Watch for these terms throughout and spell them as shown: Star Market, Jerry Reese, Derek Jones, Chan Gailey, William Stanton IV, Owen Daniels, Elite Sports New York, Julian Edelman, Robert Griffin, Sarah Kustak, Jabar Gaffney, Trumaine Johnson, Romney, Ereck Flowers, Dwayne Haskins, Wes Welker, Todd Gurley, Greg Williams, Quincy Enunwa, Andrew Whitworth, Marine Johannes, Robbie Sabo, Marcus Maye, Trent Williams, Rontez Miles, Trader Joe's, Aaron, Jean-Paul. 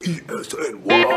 ESNY.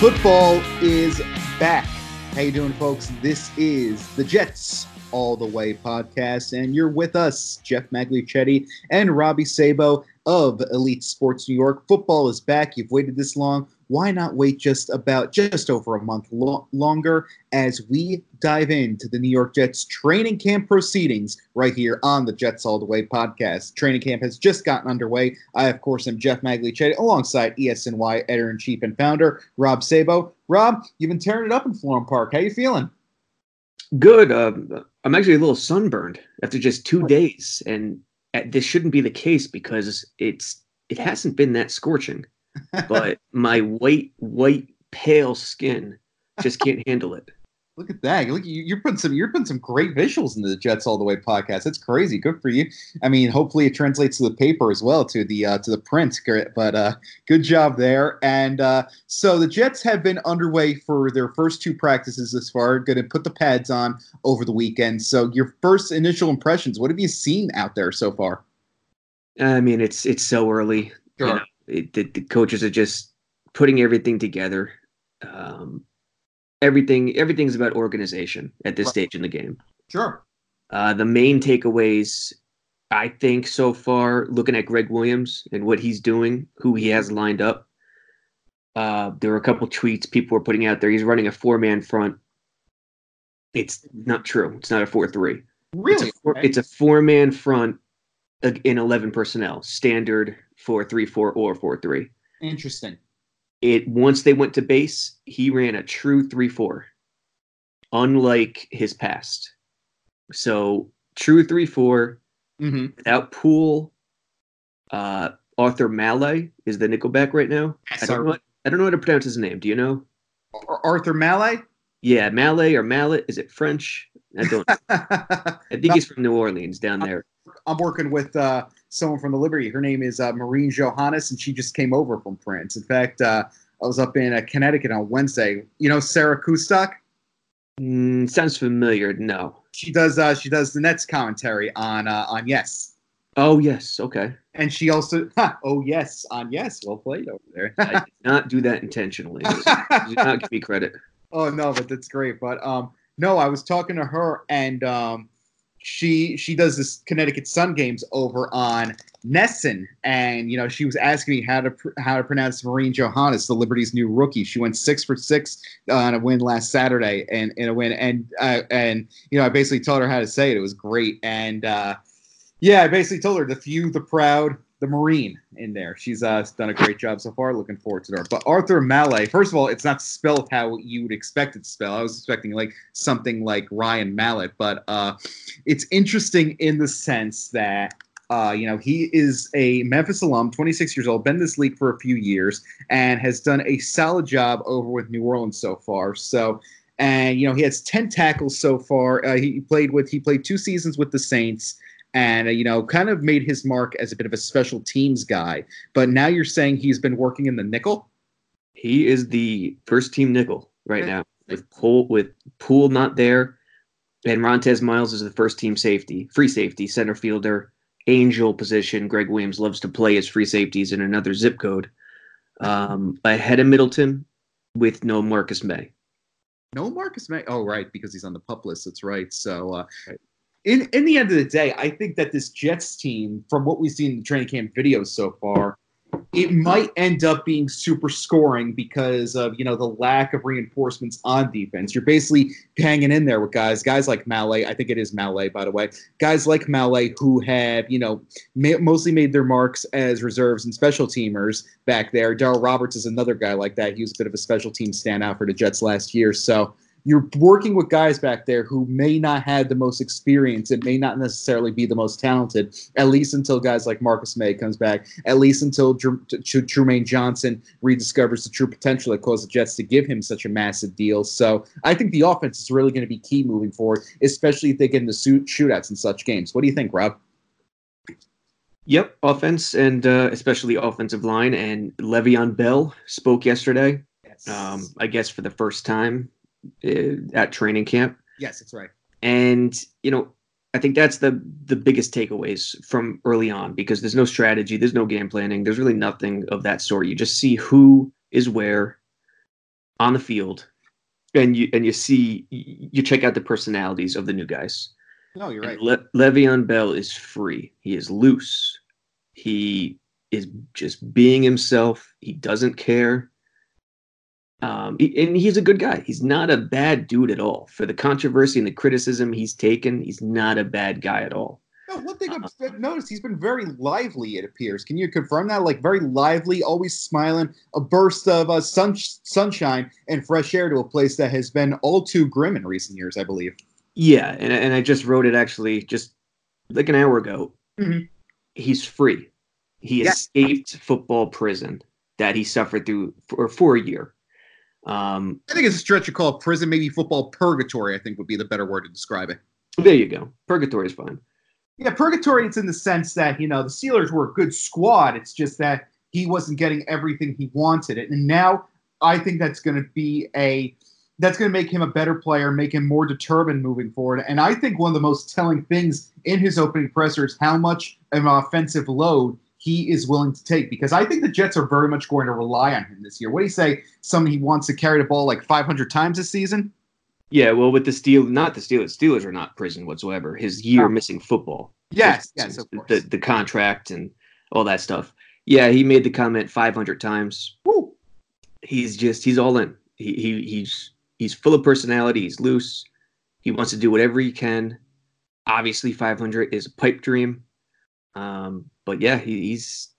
Football is back. How you doing, folks? This is the Jets All the Way podcast, and you're with us, Jeff Magliuccetti and Robbie Sabo of Elite Sports New York. Football is back. You've waited this long. Why not wait just over a month longer as we dive into the New York Jets training camp proceedings right here on the Jets All the Way podcast. Training camp has just gotten underway. I, of course, am Jeff Magliuccetti alongside ESNY editor-in-chief and founder Rob Sabo. Rob, you've been tearing it up in Florham Park. How you feeling? Good. I'm actually a little sunburned after just 2 days, and this shouldn't be the case because it hasn't been that scorching. But my white, pale skin just can't handle it. Look at that! Look, you're putting some great visuals into the Jets All the Way podcast. That's crazy. Good for you. I mean, hopefully it translates to the paper as well, to the print. But good job there. And so the Jets have been underway for their first two practices this far. Going to put the pads on over the weekend. So your first initial impressions. What have you seen out there so far? I mean, it's so early. Sure. You know? The coaches are just putting everything together. Everything's about organization at this stage in the game. Sure. The main takeaways, I think, so far, looking at Greg Williams and what he's doing, who he has lined up. There were a couple tweets people were putting out there. He's running a 4-man front. It's not true. It's not a 4-3. Really? It's a 4-man front in 11 personnel, standard 4-3-4 or 4-3. Interesting. Once they went to base, he ran a true 3-4, unlike his past. So true 3-4, mm-hmm. Without Poole. Arthur Maulet is the nickelback right now. I don't know how to pronounce his name. Do you know? Arthur Maulet? Yeah, Maulet or Mallet. Is it French? I don't know. I think he's from New Orleans down there. I'm working with someone from the Liberty. Her name is Marine Johannes, and she just came over from France. In fact, I was up in Connecticut on Wednesday. You know Sarah Kustak? Sounds familiar. No. She does the Nets commentary on Yes. Oh, yes. Okay. And she also oh, yes, on Yes. Well played over there. I did not do that intentionally. Do not give me credit. Oh, no, but that's great. But, no, I was talking to her, and she does this Connecticut Sun games over on Nesson, and you know she was asking me how to pronounce Marine Johannes, the Liberty's new rookie. She went 6 for 6 on a win last Saturday, and in a win, and you know I basically told her how to say it. It was great, and yeah, I basically told her the few, the proud, the Marine in there. She's done a great job so far. Looking forward to her. But Arthur Maulet, first of all, it's not spelled how you would expect it to spell. I was expecting like something like Ryan Mallett, but it's interesting in the sense that you know he is a Memphis alum, 26 years old, been in this league for a few years, and has done a solid job over with New Orleans so far. So. And you know he has 10 tackles so far. He played 2 seasons with the Saints. And, you know, kind of made his mark as a bit of a special teams guy. But now you're saying he's been working in the nickel? He is the first team nickel right now. With Poole not there. And Rontez-Miles is the first team safety, free safety, center fielder. angel position Greg Williams loves to play as free safeties in another zip code, ahead of Middleton with no Marcus Maye. No Marcus Maye? Oh, right, because he's on the PUP list. That's right. So in the end of the day, I think that this Jets team, from what we've seen in the training camp videos so far, it might end up being super scoring because of, you know, the lack of reinforcements on defense. You're basically hanging in there with guys like Maulet. I think it is Maulet, by the way. Guys like Maulet who have, you know, mostly made their marks as reserves and special teamers back there. Daryl Roberts is another guy like that. He was a bit of a special team standout for the Jets last year. So you're working with guys back there who may not have the most experience and may not necessarily be the most talented, at least until guys like Marcus Maye comes back, at least until Trumaine Johnson rediscovers the true potential that caused the Jets to give him such a massive deal. So I think the offense is really going to be key moving forward, especially if they get into shootouts in such games. What do you think, Rob? Yep, offense and especially offensive line. And Le'Veon Bell spoke yesterday, yes. I guess for the first time. At training camp. Yes, that's right. And, you know, I think that's the biggest takeaways from early on, because there's no strategy, there's no game planning, there's really nothing of that sort. You just see who is where on the field, and you check out the personalities of the new guys. No, you're right. Le'Veon Bell is free. He is loose. He is just being himself. He doesn't care. And he's a good guy. He's not a bad dude at all. For the controversy and the criticism he's taken, he's not a bad guy at all. No, one thing I've noticed, he's been very lively, it appears. Can you confirm that? Like, very lively, always smiling, a burst of sunshine and fresh air to a place that has been all too grim in recent years, I believe. Yeah, and I just wrote it actually just like an hour ago. Mm-hmm. He's free. He escaped football prison that he suffered through for a year. I think it's a stretch to call prison, maybe football purgatory, I think would be the better word to describe it. There you go. Purgatory is fine. Yeah, purgatory, it's in the sense that, you know, the Steelers were a good squad. It's just that he wasn't getting everything he wanted. And now I think that's going to be that's going to make him a better player, make him more determined moving forward. And I think one of the most telling things in his opening presser is how much of an offensive load he is willing to take, because I think the Jets are very much going to rely on him this year. What do you say? Somebody he wants to carry the ball like 500 times this season? Yeah, well, with the Steelers are not prison whatsoever. His year missing football. Yes, of course. The contract and all that stuff. Yeah, he made the comment 500 times. Woo. He's all in. He's full of personality. He's loose. He wants to do whatever he can. Obviously, 500 is a pipe dream. But yeah, he's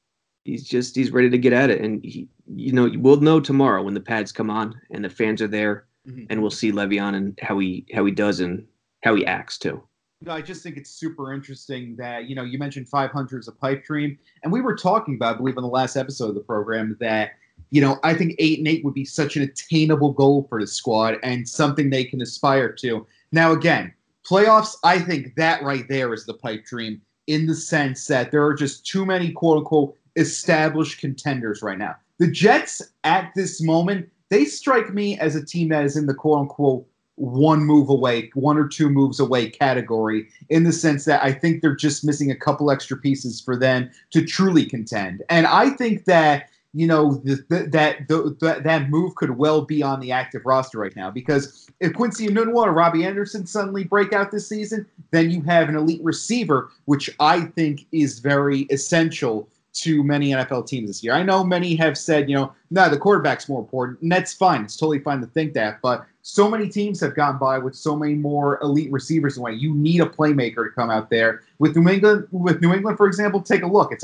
ready to get at it. And he, you know, we'll know tomorrow when the pads come on and the fans are there, mm-hmm. and we'll see Le'Veon and how he does and how he acts too. You know, I just think it's super interesting that, you know, you mentioned 500 is a pipe dream, and we were talking about, I believe on the last episode of the program, that, you know, I think 8-8 would be such an attainable goal for the squad and something they can aspire to. Now, again, playoffs, I think that right there is the pipe dream, in the sense that there are just too many, quote-unquote, established contenders right now. The Jets, at this moment, they strike me as a team that is in the, quote-unquote, one or two moves away category, in the sense that I think they're just missing a couple extra pieces for them to truly contend. And I think that, you know, that move could well be on the active roster right now, because if Quincy Enunwa or Robbie Anderson suddenly break out this season, then you have an elite receiver, which I think is very essential to many NFL teams this year. I know many have said, you know, no, the quarterback's more important, and that's fine. It's totally fine to think that, but so many teams have gone by with so many more elite receivers away. You need a playmaker to come out there. With New England, for example, take a look. It's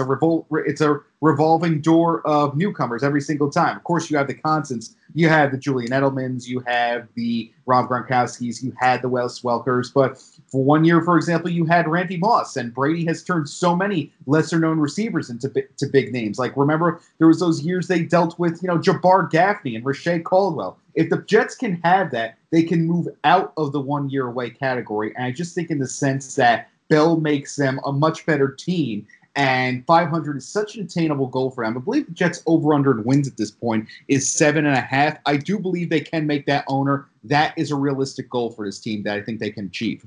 a revolving door of newcomers every single time. Of course, you have the constants. You have the Julian Edelmans. You have the Rob Gronkowskis. You had the Wes Welkers. But for one year, for example, you had Randy Moss. And Brady has turned so many lesser-known receivers into big names. Like, remember, there was those years they dealt with, you know, Jabbar Gaffney and Rashe Caldwell. If the Jets can have that, they can move out of the one-year away category. And I just think in the sense that Bell makes them a much better team, and 500 is such an attainable goal for them. I believe the Jets' over-under in wins at this point is 7.5. I do believe they can make that owner. That is a realistic goal for this team that I think they can achieve.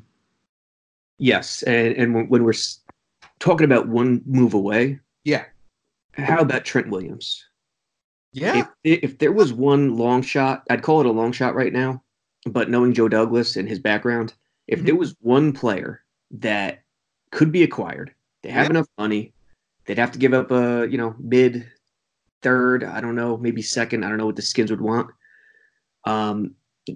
Yes, and when we're talking about one move away. Yeah. How about Trent Williams? Yeah. If there was one long shot, I'd call it a long shot right now, but knowing Joe Douglas and his background, if there was one player that could be acquired, they have enough money, they'd have to give up a, you know, mid, third, I don't know, maybe second, I don't know what the Skins would want.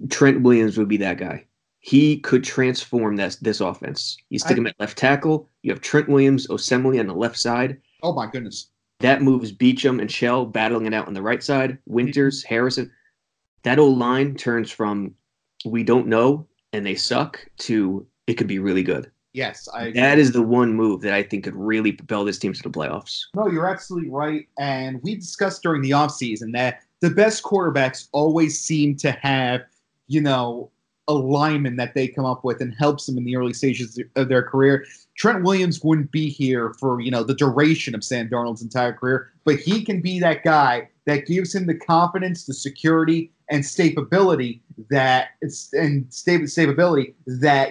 Trent Williams would be that guy. He could transform this offense. You stick him at left tackle, you have Trent Williams, Osemele on the left side. Oh, my goodness. That moves Beachum and Shell battling it out on the right side. Winters, Harrison. That old line turns from we don't know and they suck to it could be really good. Yes, I agree. That is the one move that I think could really propel this team to the playoffs. No, you're absolutely right. And we discussed during the offseason that the best quarterbacks always seem to have, you know, a lineman that they come up with and helps them in the early stages of their career. Trent Williams wouldn't be here for, you know, the duration of Sam Darnold's entire career, but he can be that guy that gives him the confidence, the security, and stability that,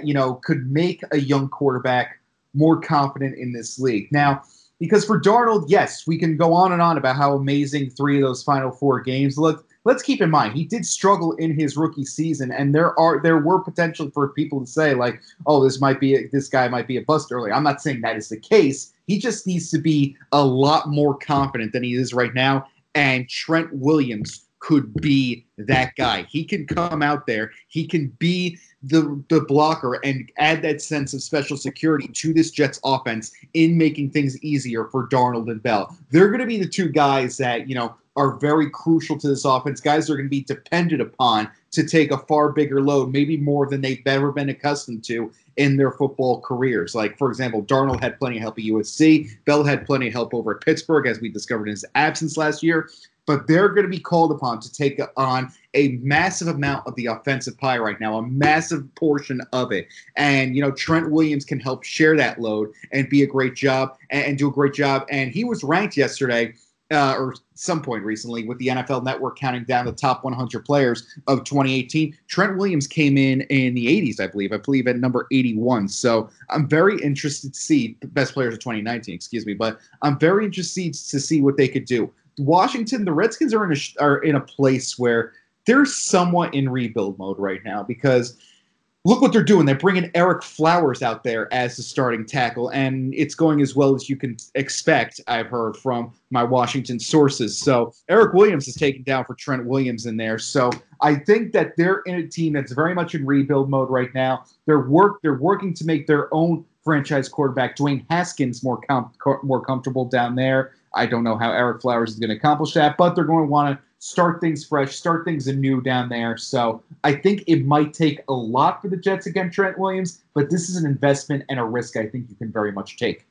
you know, could make a young quarterback more confident in this league. Now, because for Darnold, yes, we can go on and on about how amazing three of those final four games looked. Let's keep in mind, he did struggle in his rookie season, and there were potential for people to say, like, oh, this guy might be a bust early. I'm not saying that is the case. He just needs to be a lot more confident than he is right now, and Trent Williams could be that guy. He can come out there. He can be the blocker and add that sense of special security to this Jets offense in making things easier for Darnold and Bell. They're going to be the two guys that, you know, are very crucial to this offense. Guys are going to be depended upon to take a far bigger load, maybe more than they've ever been accustomed to in their football careers. Like, for example, Darnold had plenty of help at USC. Bell had plenty of help over at Pittsburgh, as we discovered in his absence last year. But they're going to be called upon to take on a massive amount of the offensive pie right now, a massive portion of it. And, you know, Trent Williams can help share that load and be a great job and do a great job. And he was ranked yesterday or some point recently with the NFL Network counting down the top 100 players of 2018. Trent Williams came in the 80s, I believe at number 81. So I'm very interested to see the best players of 2019, excuse me. But I'm very interested to see what they could do. Washington, the Redskins are in a place where they're somewhat in rebuild mode right now because look what they're doing. They're bringing Ereck Flowers out there as the starting tackle, and it's going as well as you can expect, I've heard from my Washington sources. So Eric Williams is taken down for Trent Williams in there. So I think that they're in a team that's very much in rebuild mode right now. They're working to make their own franchise quarterback, Dwayne Haskins, more comfortable down there. I don't know how Ereck Flowers is going to accomplish that, but they're going to want to start things fresh, start things anew down there. So I think it might take a lot for the Jets against Trent Williams, but this is an investment and a risk I think you can very much take.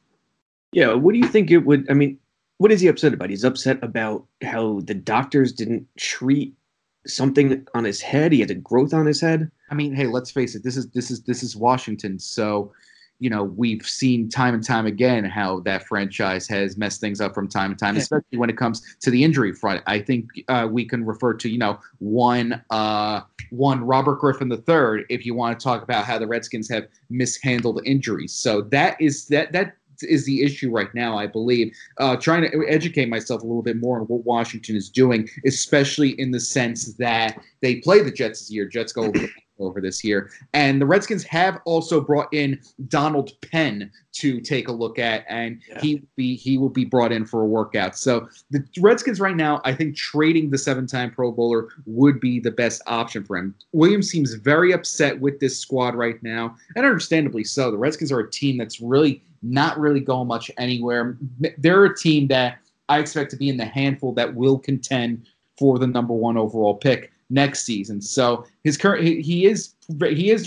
Yeah, what do you think it would – I mean, what is he upset about? He's upset about how the doctors didn't treat something on his head. He had a growth on his head. I mean, hey, let's face it. This is Washington, so – you know, we've seen time and time again how that franchise has messed things up from time to time, especially when it comes to the injury front. I think we can refer to, you know, one Robert Griffin III if you want to talk about how the Redskins have mishandled injuries. So that is the issue right now, I believe. Trying to educate myself a little bit more on what Washington is doing, especially in the sense that they play the Jets this year. Jets go over this year. And the Redskins have also brought in Donald Penn to take a look at, and he will be brought in for a workout. So the Redskins right now, I think trading the seven-time Pro Bowler would be the best option for him. Williams seems very upset with this squad right now, and understandably so. The Redskins are a team that's really not really going much anywhere. They're a team that I expect to be in the handful that will contend for the number one overall pick next season. So he is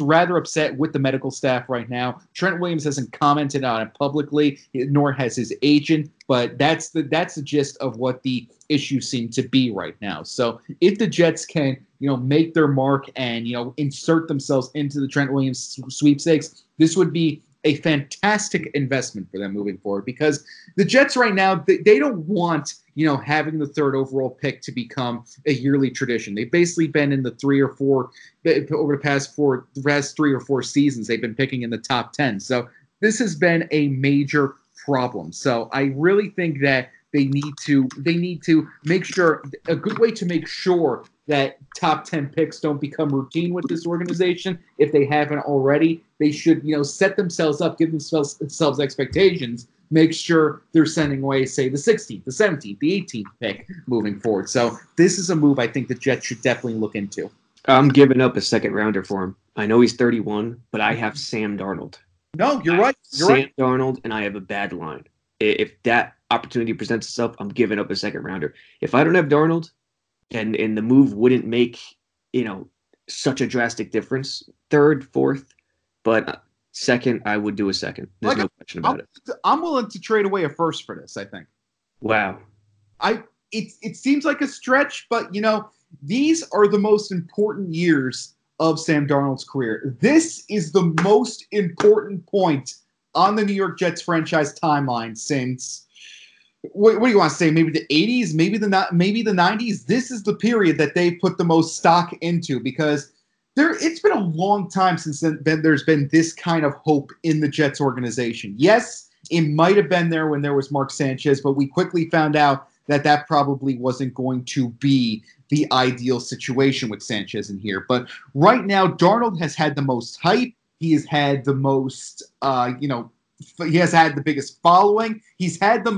rather upset with the medical staff right now. Trent Williams hasn't commented on it publicly, nor has his agent, but that's the gist of what the issues seem to be right now. So if the Jets can, you know, make their mark and, you know, insert themselves into the Trent Williams sweepstakes, this would be a fantastic investment for them moving forward, because the Jets right now, they don't want, you know, having the third overall pick to become a yearly tradition. They've basically been in the over the past three or four seasons, they've been picking in the top 10. So this has been a major problem. So I really think that they need to make sure – a good way to make sure that top 10 picks don't become routine with this organization, if they haven't already, they should, you know, set themselves up, give themselves expectations, make sure they're sending away, say, the 16th, the 17th, the 18th pick moving forward. So this is a move I think the Jets should definitely look into. I'm giving up a second rounder for him. I know he's 31, but I have Sam Darnold. No, you're right. Sam Darnold, and I have a bad line. If that opportunity presents itself, I'm giving up a second rounder. If I don't have Darnold, and the move wouldn't make, you know, such a drastic difference, third, fourth, but second, I would do a second. There's no question about it. I'm willing to trade away a first for this, I think. Wow. It seems like a stretch, but, you know, these are the most important years of Sam Darnold's career. This is the most important point on the New York Jets franchise timeline since, what do you want to say, maybe the 80s, maybe the 90s? This is the period that they put the most stock into, because it's been a long time since there's been this kind of hope in the Jets organization. Yes, it might have been there when there was Mark Sanchez, but we quickly found out that probably wasn't going to be the ideal situation with Sanchez in here. But right now, Darnold has had the most hype. He has had the most, he has had the biggest following. He's had the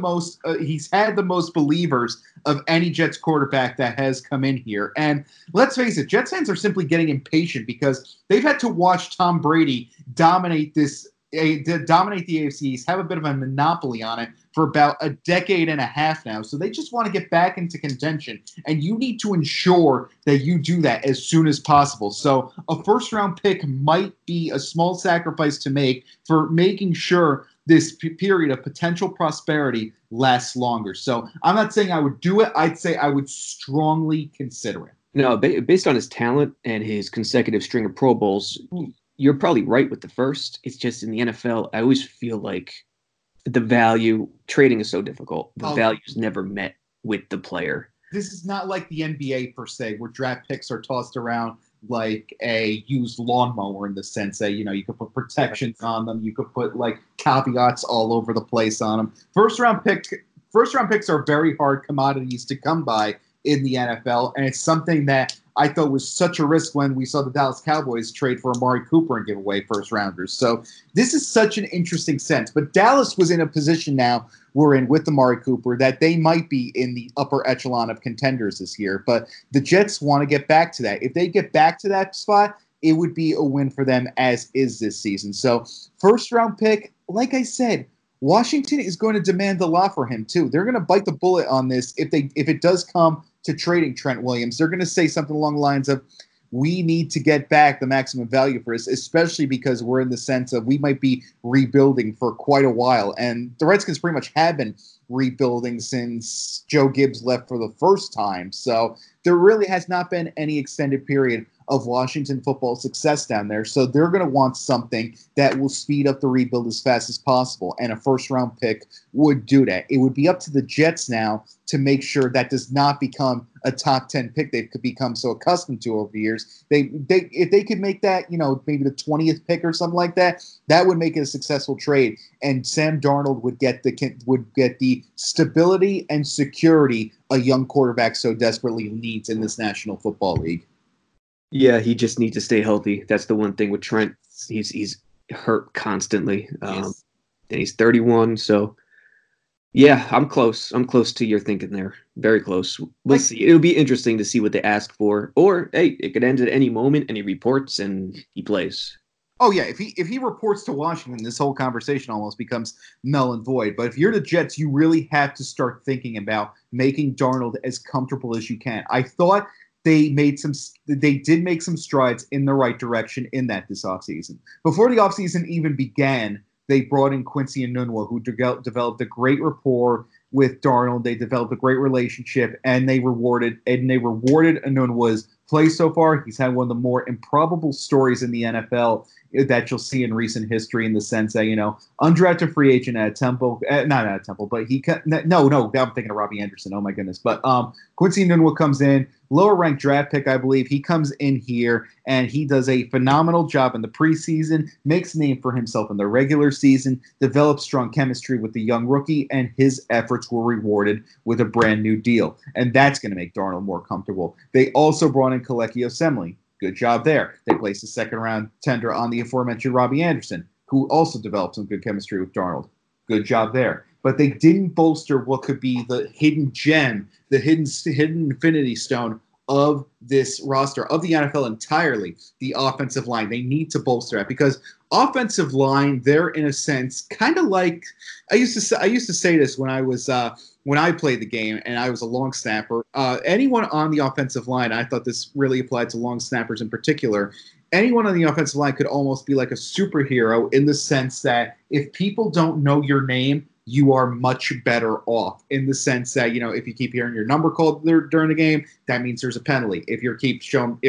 most believers of any Jets quarterback that has come in here. And let's face it, Jets fans are simply getting impatient because they've had to watch Tom Brady dominate the AFC East, have a bit of a monopoly on it for about a decade and a half now. So they just want to get back into contention, and you need to ensure that you do that as soon as possible. So a first-round pick might be a small sacrifice to make for making sure this period of potential prosperity lasts longer. So I'm not saying I would do it. I'd say I would strongly consider it. No, based on his talent and his consecutive string of Pro Bowls, you're probably right with the first. It's just in the NFL, I always feel like the value, trading is so difficult. The value is never met with the player. This is not like the NBA per se, where draft picks are tossed around like a used lawnmower, in the sense that, you know, you could put protections on them. You could put like caveats all over the place on them. First round picks are very hard commodities to come by in the NFL. And it's something that I thought was such a risk when we saw the Dallas Cowboys trade for Amari Cooper and give away first-rounders. So this is such an interesting sense. But Dallas was in a position now, we're in with Amari Cooper, that they might be in the upper echelon of contenders this year. But the Jets want to get back to that. If they get back to that spot, it would be a win for them, as is this season. So first-round pick, like I said, Washington is going to demand a lot for him, too. They're going to bite the bullet on this if it does come to trading Trent Williams. They're going to say something along the lines of, we need to get back the maximum value for us, especially because we're in the sense of we might be rebuilding for quite a while. And the Redskins pretty much have been rebuilding since Joe Gibbs left for the first time. So there really has not been any extended period of Washington football success down there. So they're going to want something that will speed up the rebuild as fast as possible, and a first-round pick would do that. It would be up to the Jets now to make sure that does not become a top 10 pick they've become so accustomed to over the years. If they could make that, you know, maybe the 20th pick or something like that, that would make it a successful trade, and Sam Darnold would get the stability and security a young quarterback so desperately needs in this National Football League. Yeah, he just needs to stay healthy. That's the one thing with Trent. He's hurt constantly. Yes. And he's 31, so yeah, I'm close to your thinking there. Very close. We'll see. It'll be interesting to see what they ask for. Or hey, it could end at any moment, and he reports and he plays. Oh yeah, if he reports to Washington, this whole conversation almost becomes null and void. But if you're the Jets, you really have to start thinking about making Darnold as comfortable as you can. I thought they did make some strides in the right direction in that this offseason. Before the offseason even began, they brought in Quincy Enunwa, who developed a great rapport with Darnold. They developed a great relationship, and they rewarded Enunwa's play so far. He's had one of the more improbable stories in the NFL that you'll see in recent history in the sense that, you know, undrafted free agent at Temple, not at Temple, but he, I'm thinking of Robbie Anderson. Oh my goodness. But Quincy Enunwa comes in, lower ranked draft pick, I believe. He comes in here and he does a phenomenal job in the preseason, makes a name for himself in the regular season, develops strong chemistry with the young rookie, and his efforts were rewarded with a brand new deal. And that's going to make Darnold more comfortable. They also brought in Kelechi Osemele. Good job there. They placed a second-round tender on the aforementioned Robbie Anderson, who also developed some good chemistry with Darnold. Good job there. But they didn't bolster what could be the hidden gem, the hidden infinity stone of this roster, of the NFL entirely, the offensive line. They need to bolster that because offensive line, they're in a sense kind of like – I used to say this when I was when I played the game and I was a long snapper, anyone on the offensive line, I thought this really applied to long snappers in particular, anyone on the offensive line could almost be like a superhero in the sense that if people don't know your name, you are much better off in the sense that, you know, if you keep hearing your number called during the game, that means there's a penalty. If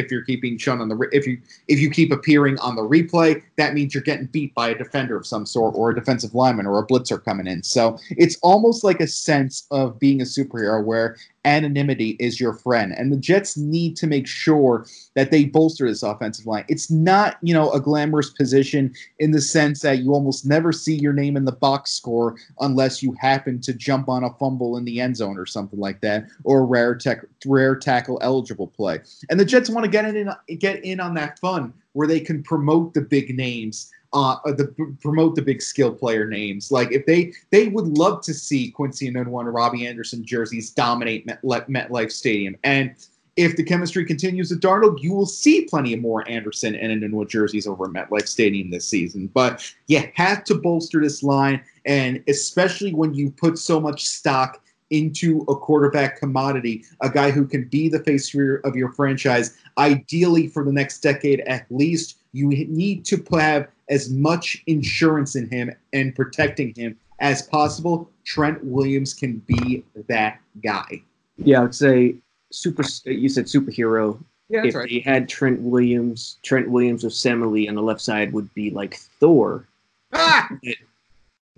you keep appearing on the replay, that means you're getting beat by a defender of some sort or a defensive lineman or a blitzer coming in. So it's almost like a sense of being a superhero where anonymity is your friend. And the Jets need to make sure that they bolster this offensive line. It's not, you know, a glamorous position in the sense that you almost never see your name in the box score unless you happen to jump on a fumble in the end zone or something like that, or a rare tackle eligible play. And the Jets want to get in on that fun where they can promote the big names. Promote the big skill player names. Like if they would love to see Quincy Enunwa and Robbie Anderson jerseys dominate MetLife Stadium. And if the chemistry continues with Darnold, you will see plenty of more Anderson and Enunwa jerseys over at MetLife Stadium this season. But you have to bolster this line, and especially when you put so much stock into a quarterback commodity, a guy who can be the face of your franchise, ideally for the next decade at least. You need to have as much insurance in him and protecting him as possible. Trent Williams can be that guy. Yeah, I'd say you said superhero. Yeah, that's right. If they had Trent Williams or Osemele on the left side would be like Thor. Ah!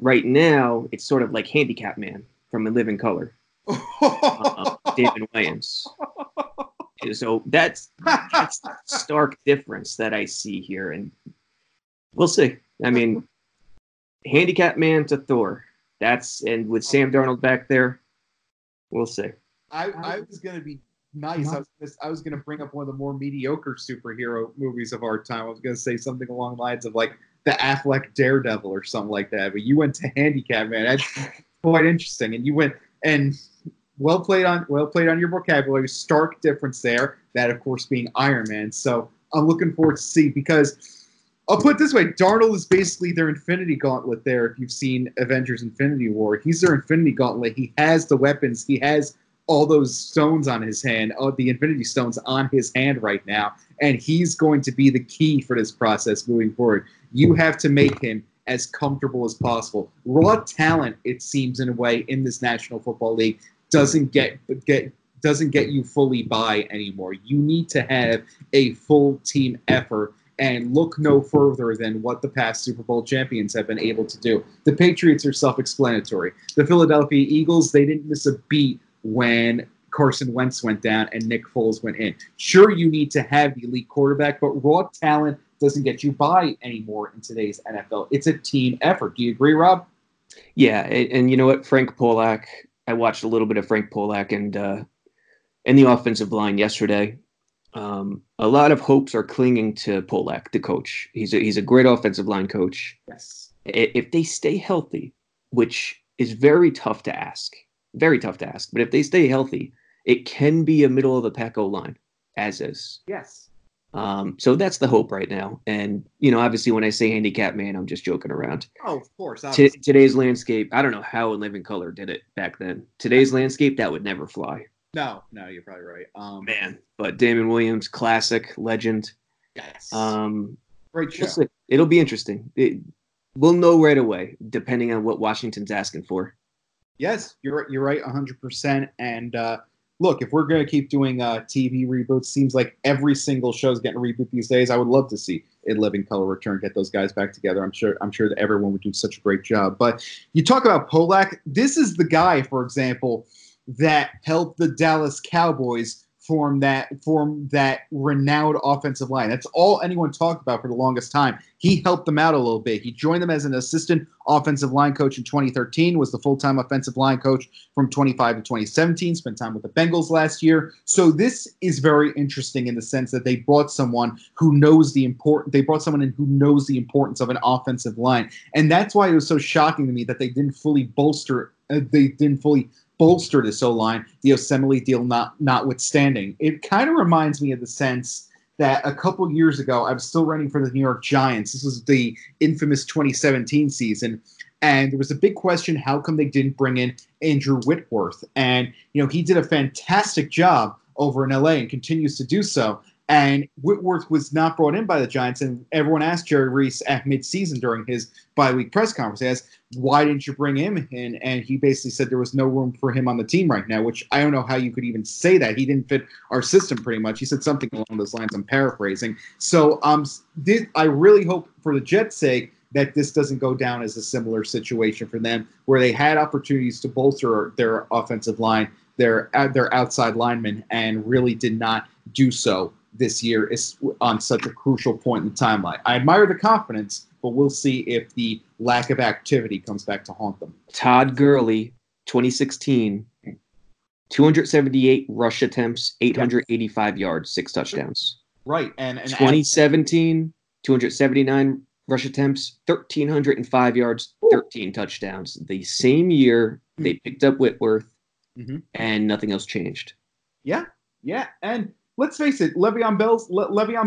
Right now, it's sort of like Handicap Man from In Living Color. David Williams. So that's the stark difference that I see here, and we'll see. I mean, Handicap Man to Thor. And with Sam Darnold back there, we'll see. I was gonna be nice. I was gonna bring up one of the more mediocre superhero movies of our time. I was gonna say something along the lines of like the Affleck Daredevil or something like that. But you went to Handicap Man. That's quite interesting. And you went and. Well played on your vocabulary. Stark difference there. That, of course, being Iron Man. So I'm looking forward to see because I'll put it this way: Darnold is basically their Infinity Gauntlet. There, if you've seen Avengers: Infinity War, he's their Infinity Gauntlet. He has the weapons. He has all those stones on his hand, the Infinity Stones on his hand right now, and he's going to be the key for this process moving forward. You have to make him as comfortable as possible. Raw talent, it seems, in a way, in this National Football League. Doesn't get you fully by anymore. You need to have a full team effort and look no further than what the past Super Bowl champions have been able to do. The Patriots are self-explanatory. The Philadelphia Eagles, they didn't miss a beat when Carson Wentz went down and Nick Foles went in. Sure, you need to have the elite quarterback, but raw talent doesn't get you by anymore in today's NFL. It's a team effort. Do you agree, Rob? Yeah, and you know what? Frank Pollack... I watched a little bit of Frank Pollack and the offensive line yesterday. A lot of hopes are clinging to Pollack, the coach. He's a great offensive line coach. Yes. If they stay healthy, which is very tough to ask. But if they stay healthy, it can be a middle of the pack O line, as is. Yes. So that's the hope right now. And, you know, obviously when I say Handicap Man, I'm just joking around. Oh, of course. Today's landscape, I don't know how In Living Color did it back then. Today's landscape, that would never fly. No, you're probably right. But Damon Williams, classic, legend. Yes. Great show. It'll be interesting. We'll know right away, depending on what Washington's asking for. Yes, you're right 100%. And, look, if we're going to keep doing TV reboots, seems like every single show is getting a reboot these days. I would love to see In Living Color return, get those guys back together. I'm sure that everyone would do such a great job. But you talk about Pollack. This is the guy, for example, that helped the Dallas Cowboys form that renowned offensive line. That's all anyone talked about for the longest time. He helped them out a little bit. He joined them as an assistant offensive line coach in 2013, was the full-time offensive line coach from 25 to 2017, spent time with the Bengals last year. So this is very interesting in the sense that they brought someone who knows the importance of an offensive line. And that's why it was so shocking to me that they didn't fully bolster this O-line, the Osemele deal notwithstanding. It kind of reminds me of the sense that a couple years ago, I was still running for the New York Giants. This was the infamous 2017 season, and there was a big question, how come they didn't bring in Andrew Whitworth? And, you know, he did a fantastic job over in L.A. and continues to do so. And Whitworth was not brought in by the Giants, and everyone asked Jerry Reese at midseason during his bi-week press conference, why didn't you bring him in? And he basically said there was no room for him on the team right now, which I don't know how you could even say that. He didn't fit our system pretty much. He said something along those lines. I'm paraphrasing. So I really hope for the Jets' sake that this doesn't go down as a similar situation for them, where they had opportunities to bolster their offensive line, their outside linemen, and really did not do so this year is on such a crucial point in the timeline. I admire the confidence, but we'll see if the lack of activity comes back to haunt them. Todd Gurley, 2016, 278 rush attempts, 885 yards, 6 touchdowns. Right. And 2017, 279 rush attempts, 1,305 yards, 13 touchdowns. The same year they picked up Whitworth, and nothing else changed. Yeah. Yeah. And let's face it, Le'Veon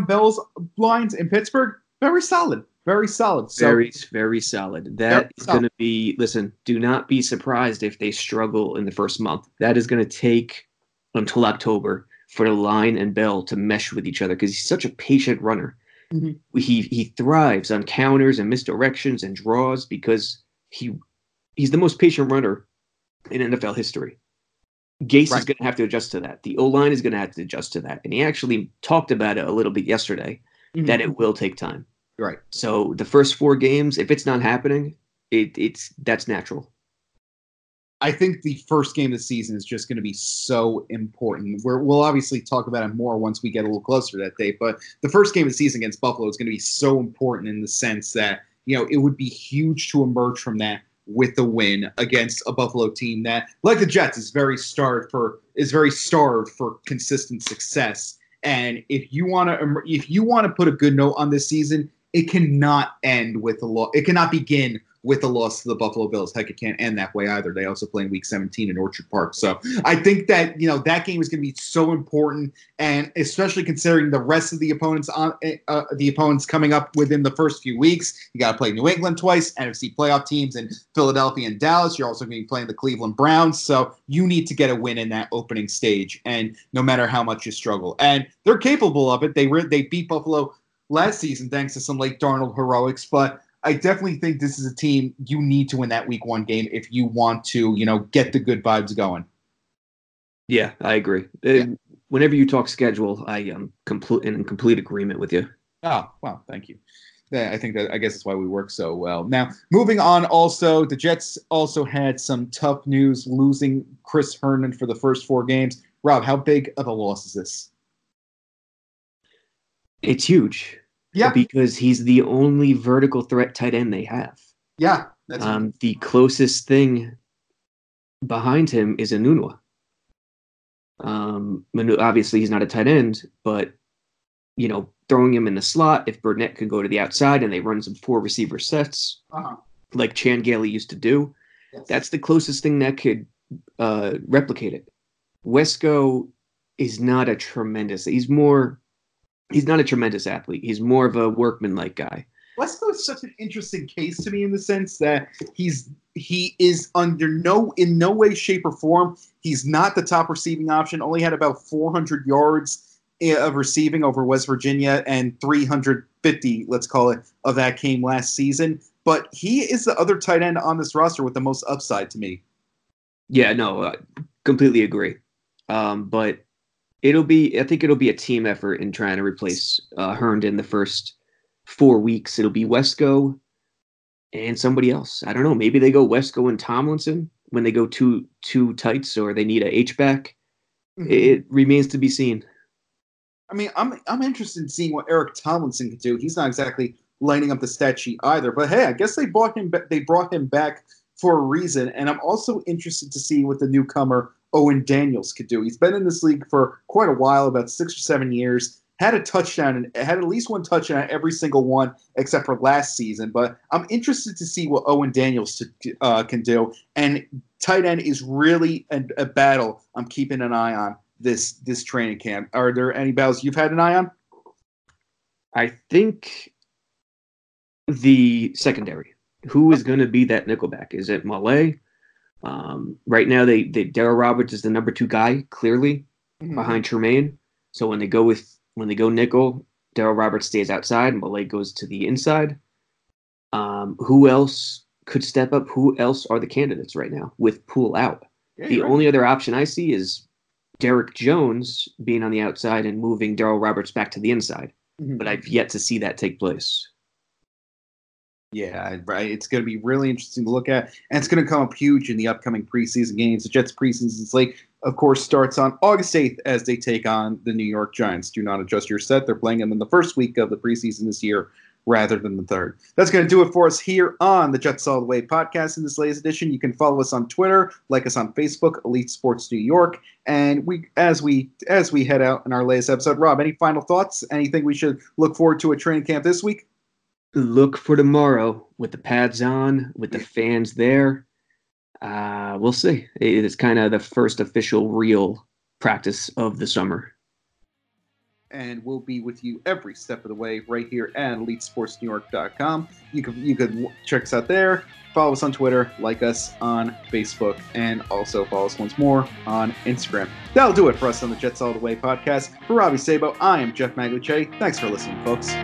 Bell's lines in Pittsburgh, very solid. Very solid. So, very solid. That is going to be, listen, do not be surprised if they struggle in the first month. That is going to take until October for the line and Bell to mesh with each other because he's such a patient runner. Mm-hmm. He thrives on counters and misdirections and draws because he's the most patient runner in NFL history. Gase is going to have to adjust to that. The O-line is going to have to adjust to that. And he actually talked about it a little bit yesterday, that it will take time. Right. So the first 4 games, if it's not happening, that's natural. I think the first game of the season is just going to be so important. We'll obviously talk about it more once we get a little closer to that date. But the first game of the season against Buffalo is going to be so important in the sense that, you know, it would be huge to emerge from that with the win against a Buffalo team that, like the Jets, is very starved for consistent success. And if you want to put a good note on this season, it cannot end with a loss. It cannot begin with a loss to the Buffalo Bills. Heck, it can't end that way either. They also play in Week 17 in Orchard Park. So I think that, you know, that game is going to be so important, and especially considering the rest of the opponents coming up within the first few weeks. You got to play New England twice, NFC playoff teams in Philadelphia and Dallas. You're also going to be playing the Cleveland Browns. So you need to get a win in that opening stage, and no matter how much you struggle. And they're capable of it. They beat Buffalo last season thanks to some late Darnold heroics, but I definitely think this is a team you need to win that Week 1 game if you want to, you know, get the good vibes going. Yeah, I agree. Yeah. Whenever you talk schedule, I am in complete agreement with you. Oh, wow, thank you. I guess that's why we work so well. Now, moving on also, the Jets also had some tough news losing Chris Herndon for the first 4 games. Rob, how big of a loss is this? It's huge. Yeah, because he's the only vertical threat tight end they have. Yeah, that's the closest thing behind him is Enunwa. Obviously, he's not a tight end, but you know, throwing him in the slot, if Burnett could go to the outside and they run some 4 receiver sets, like Chan Gailey used to do, that's the closest thing that could replicate it. Wesco is not a tremendous. He's not a tremendous athlete. He's more of a workman-like guy. Wesco is such an interesting case to me in the sense that he is in no way, shape, or form. He's not the top receiving option. Only had about 400 yards of receiving over West Virginia and 350, let's call it, of that came last season. But he is the other tight end on this roster with the most upside to me. Yeah, no, I completely agree. But it'll be, I think it'll be a team effort in trying to replace Herndon the first 4 weeks. It'll be Wesco and somebody else. I don't know. Maybe they go Wesco and Tomlinson when they go two tights, or they need a H-back. Mm-hmm. It remains to be seen. I mean, I'm interested in seeing what Eric Tomlinson can do. He's not exactly lining up the stat sheet either, but hey, I guess they brought him back for a reason. And I'm also interested to see what the newcomer Owen Daniels could do. He's been in this league for quite a while, about 6 or 7 years, had a touchdown, and had at least one touchdown every single one except for last season. But I'm interested to see what Owen Daniels can do. And tight end is really a battle I'm keeping an eye on this training camp. Are there any battles you've had an eye on? I think the secondary. Who is going to be that nickelback? Is it Malay? Right now, Daryl Roberts is the number 2 guy, clearly, mm-hmm. behind Trumaine. So when they go nickel, Daryl Roberts stays outside, Malay goes to the inside. Who else could step up? Who else are the candidates right now with Poole out? Yeah, the only other option I see is Derek Jones being on the outside and moving Daryl Roberts back to the inside. Mm-hmm. But I've yet to see that take place. Yeah, right. It's going to be really interesting to look at, and it's going to come up huge in the upcoming preseason games. The Jets' preseason slate, of course, starts on August 8th as they take on the New York Giants. Do not adjust your set. They're playing them in the first week of the preseason this year rather than the third. That's going to do it for us here on the Jets All the Way podcast in this latest edition. You can follow us on Twitter, like us on Facebook, Elite Sports New York, and we head out in our latest episode. Rob, any final thoughts? Anything we should look forward to at training camp this week? Look for tomorrow with the pads on, with the fans there. We'll see. It is kind of the first official real practice of the summer. And we'll be with you every step of the way right here at EliteSportsNewYork.com. You can check us out there. Follow us on Twitter. Like us on Facebook. And also follow us once more on Instagram. That'll do it for us on the Jets All the Way podcast. For Robbie Sabo, I am Jeff Maglice. Thanks for listening, folks.